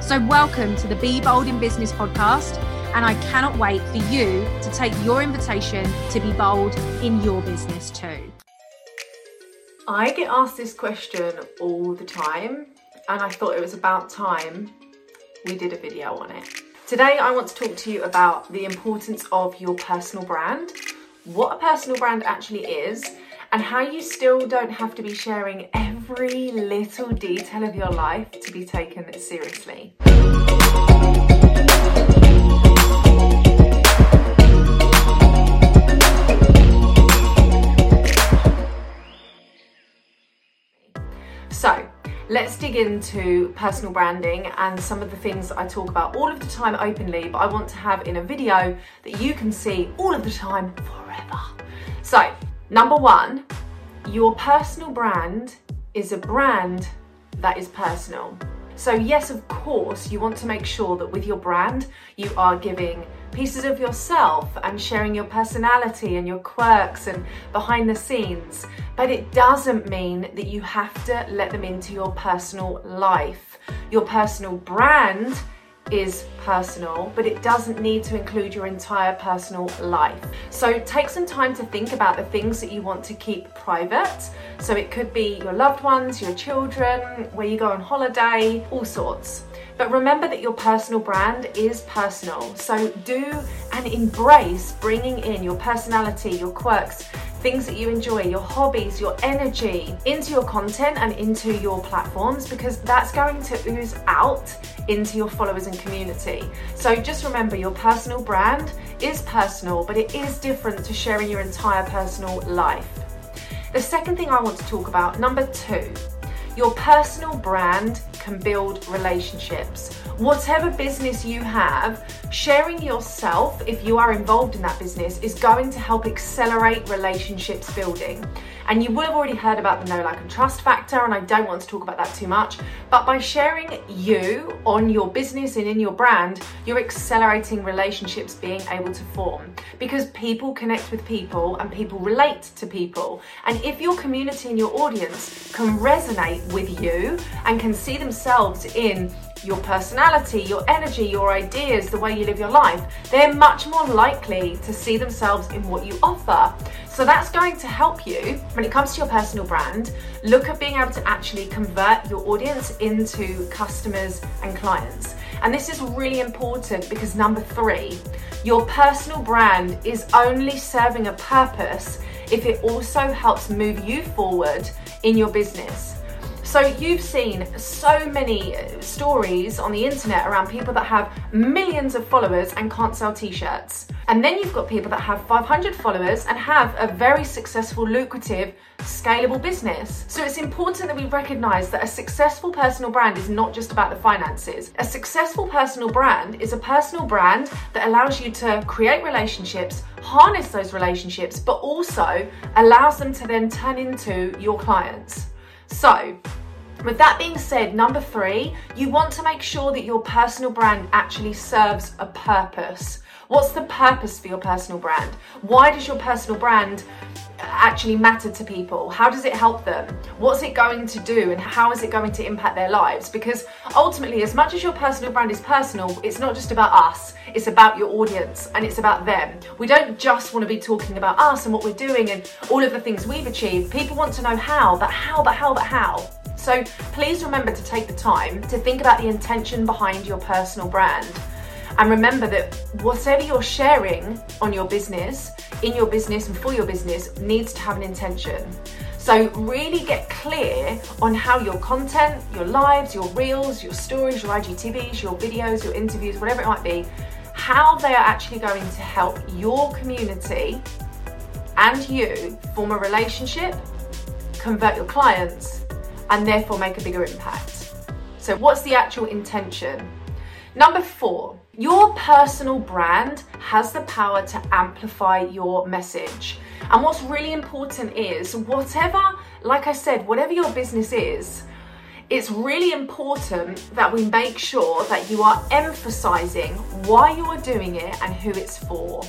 So welcome to the Be Bold in Business podcast, and I cannot wait for you to take your invitation to be bold in your business too. I get asked this question all the time, and I thought it was about time we did a video on it. Today I want to talk to you about the importance of your personal brand, what a personal brand actually is, and how you still don't have to be sharing every little detail of your life to be taken seriously. So, let's dig into personal branding and some of the things that I talk about all of the time openly, but I want to have in a video that you can see all of the time forever. So, number one, your personal brand is a brand that is personal. So yes, of course, you want to make sure that with your brand, you are giving pieces of yourself and sharing your personality and your quirks and behind the scenes, but it doesn't mean that you have to let them into your personal life. Your personal brand is personal, but it doesn't need to include your entire personal life. So take some time to think about the things that you want to keep private. So it could be your loved ones, your children, where you go on holiday, all sorts. But remember that your personal brand is personal. So do and embrace bringing in your personality, your quirks, things that you enjoy, your hobbies, your energy into your content and into your platforms, because that's going to ooze out into your followers and community. So just remember, your personal brand is personal, but it is different to sharing your entire personal life. The second thing I want to talk about, number two, your personal brand can build relationships. Whatever business you have, sharing yourself, if you are involved in that business, is going to help accelerate relationships building. And you will have already heard about the know, like and trust factor, and I don't want to talk about that too much, but by sharing you on your business and in your brand, you're accelerating relationships being able to form, because people connect with people and people relate to people. And if your community and your audience can resonate with you and can see themselves in your personality, your energy, your ideas, the way you live your life, they're much more likely to see themselves in what you offer. So that's going to help you when it comes to your personal brand. Look at being able to actually convert your audience into customers and clients. And this is really important because number three, your personal brand is only serving a purpose if it also helps move you forward in your business. So you've seen so many stories on the internet around people that have millions of followers and can't sell t-shirts. And then you've got people that have 500 followers and have a very successful, lucrative, scalable business. So it's important that we recognize that a successful personal brand is not just about the finances. A successful personal brand is a personal brand that allows you to create relationships, harness those relationships, but also allows them to then turn into your clients. So, with that being said, number three, you want to make sure that your personal brand actually serves a purpose. What's the purpose for your personal brand? Why does your personal brand actually matter to people? How does it help them? What's it going to do, and how is it going to impact their lives? Because ultimately, as much as your personal brand is personal, it's not just about us, it's about your audience and it's about them. We don't just want to be talking about us and what we're doing and all of the things we've achieved. People want to know how, but how? So please remember to take the time to think about the intention behind your personal brand. And remember that whatever you're sharing on your business, in your business and for your business needs to have an intention. So really get clear on how your content, your lives, your reels, your stories, your IGTVs, your videos, your interviews, whatever it might be, how they are actually going to help your community and you form a relationship, convert your clients, and therefore make a bigger impact. So what's the actual intention? Number 4, your personal brand has the power to amplify your message. And what's really important is whatever, like I said, whatever your business is, it's really important that we make sure that you are emphasizing why you are doing it and who it's for.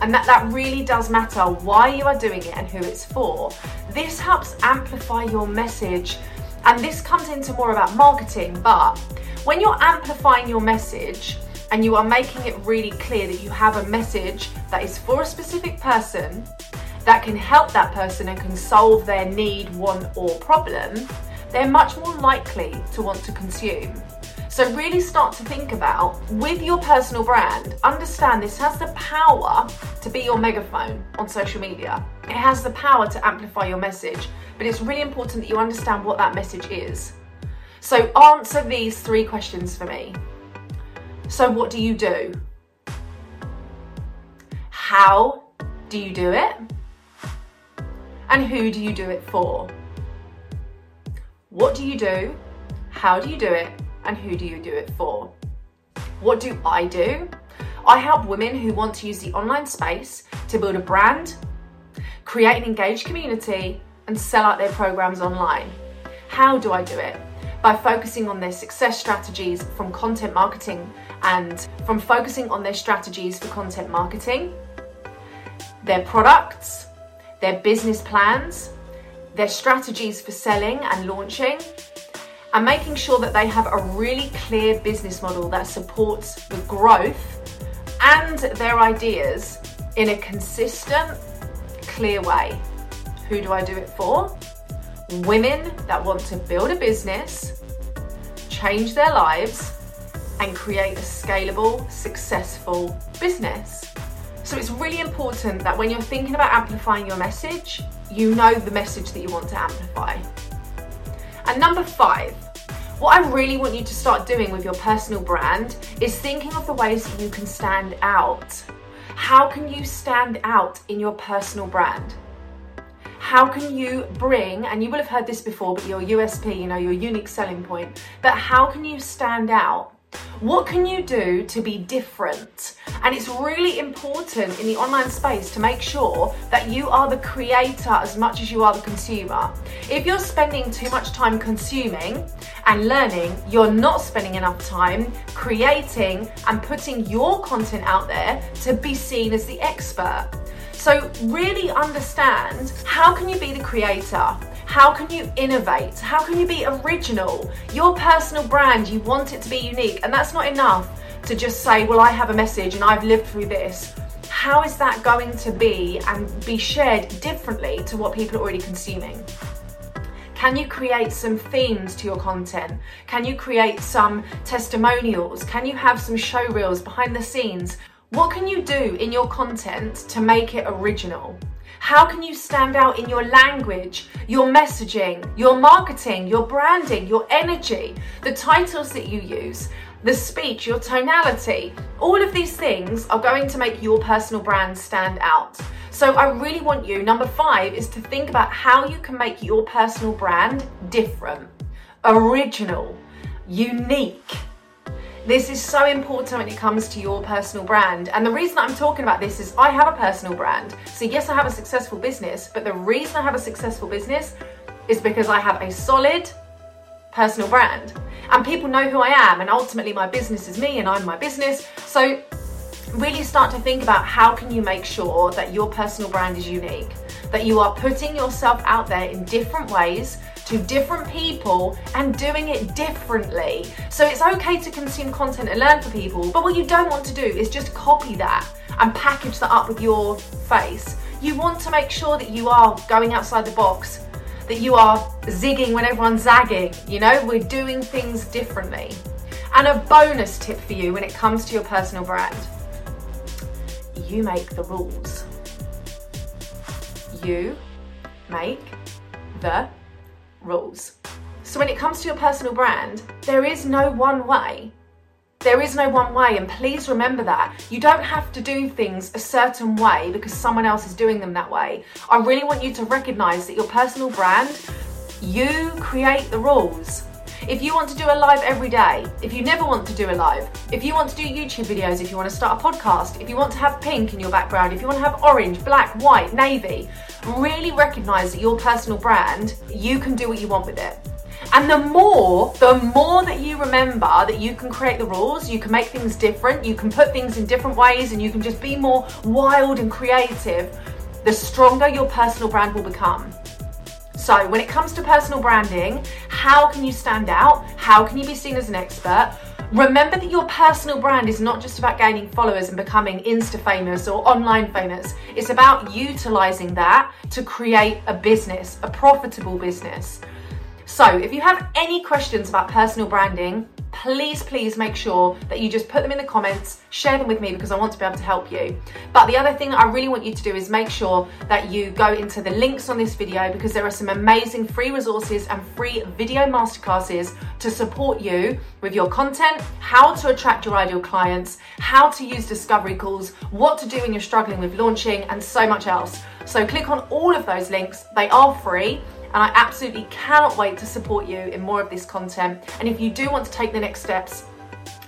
And that really does matter, why you are doing it and who it's for. This helps amplify your message. And this comes into more about marketing, but when you're amplifying your message and you are making it really clear that you have a message that is for a specific person, that can help that person and can solve their need, want, or problem, they're much more likely to want to consume. So really start to think about, with your personal brand, understand this has the power to be your megaphone on social media. It has the power to amplify your message, but it's really important that you understand what that message is. So answer these 3 questions for me. So what do you do? How do you do it? And who do you do it for? What do you do? How do you do it? And who do you do it for? What do? I help women who want to use the online space to build a brand, create an engaged community, and sell out their programs online. How do I do it? By focusing on their success strategies from content marketing and from focusing on their strategies for content marketing, their products, their business plans, their strategies for selling and launching, and making sure that they have a really clear business model that supports the growth and their ideas in a consistent, clear way. Who do I do it for? Women that want to build a business, change their lives, and create a scalable, successful business. So it's really important that when you're thinking about amplifying your message, you know the message that you want to amplify. And number 5, what I really want you to start doing with your personal brand is thinking of the ways that you can stand out. How can you stand out in your personal brand? How can you bring, and you will have heard this before, but your USP, your unique selling point, but how can you stand out? What can you do to be different? And it's really important in the online space to make sure that you are the creator as much as you are the consumer. If you're spending too much time consuming and learning, you're not spending enough time creating and putting your content out there to be seen as the expert. So really understand, how can you be the creator? How can you innovate? How can you be original? Your personal brand, you want it to be unique, and that's not enough to just say, well, I have a message and I've lived through this. How is that going to be and be shared differently to what people are already consuming? Can you create some themes to your content? Can you create some testimonials? Can you have some show reels behind the scenes? What can you do in your content to make it original? How can you stand out in your language, your messaging, your marketing, your branding, your energy, the titles that you use, the speech, your tonality? All of these things are going to make your personal brand stand out. So I really want you, number 5, is to think about how you can make your personal brand different, original, unique. This is so important when it comes to your personal brand. And the reason I'm talking about this is I have a personal brand. So yes, I have a successful business, but the reason I have a successful business is because I have a solid personal brand. And people know who I am, and ultimately my business is me and I'm my business. So really start to think about how can you make sure that your personal brand is unique. that you are putting yourself out there in different ways to different people and doing it differently. So it's okay to consume content and learn for people, but what you don't want to do is just copy that and package that up with your face. You want to make sure that you are going outside the box, that you are zigging when everyone's zagging, you know? We're doing things differently. And a bonus tip for you when it comes to your personal brand. You make the rules. You make the rules. So when it comes to your personal brand, there is no one way. There is no one way, and please remember that. You don't have to do things a certain way because someone else is doing them that way. I really want you to recognize that your personal brand, you create the rules. If you want to do a live every day, if you never want to do a live, if you want to do YouTube videos, if you want to start a podcast, if you want to have pink in your background, if you want to have orange, black, white, navy, really recognize that your personal brand, you can do what you want with it. And the more that you remember that you can create the rules, you can make things different, you can put things in different ways, and you can just be more wild and creative, the stronger your personal brand will become. So when it comes to personal branding, how can you stand out? How can you be seen as an expert? Remember that your personal brand is not just about gaining followers and becoming Insta famous or online famous. It's about utilizing that to create a business, a profitable business. So if you have any questions about personal branding, please make sure that you just put them in the comments, share them with me because I want to be able to help you. But the other thing I really want you to do is make sure that you go into the links on this video because there are some amazing free resources and free video masterclasses to support you with your content, how to attract your ideal clients, how to use discovery calls, what to do when you're struggling with launching, and so much else. So click on all of those links, they are free. And I absolutely cannot wait to support you in more of this content. And if you do want to take the next steps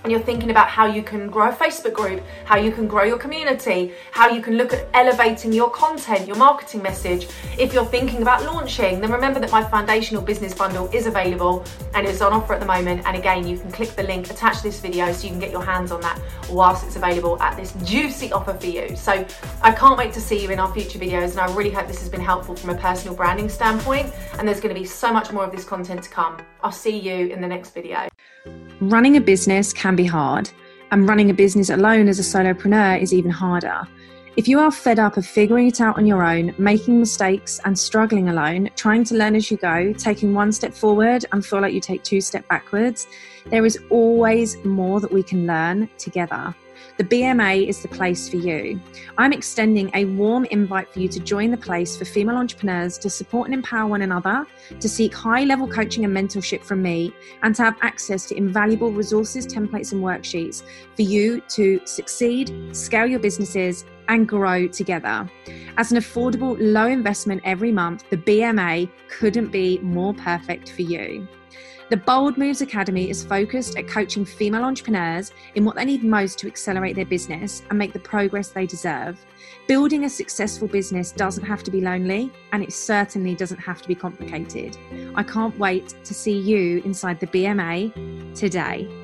and you're thinking about how you can grow a Facebook group, how you can grow your community, how you can look at elevating your content, your marketing message, if you're thinking about launching, then remember that my foundational business bundle is available and it's on offer at the moment. And again, you can click the link attached to this video so you can get your hands on that whilst it's available at this juicy offer for you. So I can't wait to see you in our future videos, and I really hope this has been helpful from a personal branding standpoint, and there's going to be so much more of this content to come. I'll see you in the next video. Running a business can be hard, and running a business alone as a solopreneur is even harder. If you are fed up of figuring it out on your own, making mistakes and struggling alone, trying to learn as you go, taking one step forward and feel like you take two steps backwards, there is always more that we can learn together. The BMA is the place for you. I'm extending a warm invite for you to join the place for female entrepreneurs to support and empower one another, to seek high-level coaching and mentorship from me, and to have access to invaluable resources, templates, and worksheets for you to succeed, scale your businesses, and grow together. As an affordable, low investment every month, the BMA couldn't be more perfect for you. The Bold Moves Academy is focused at coaching female entrepreneurs in what they need most to accelerate their business and make the progress they deserve. Building a successful business doesn't have to be lonely, and it certainly doesn't have to be complicated. I can't wait to see you inside the BMA today.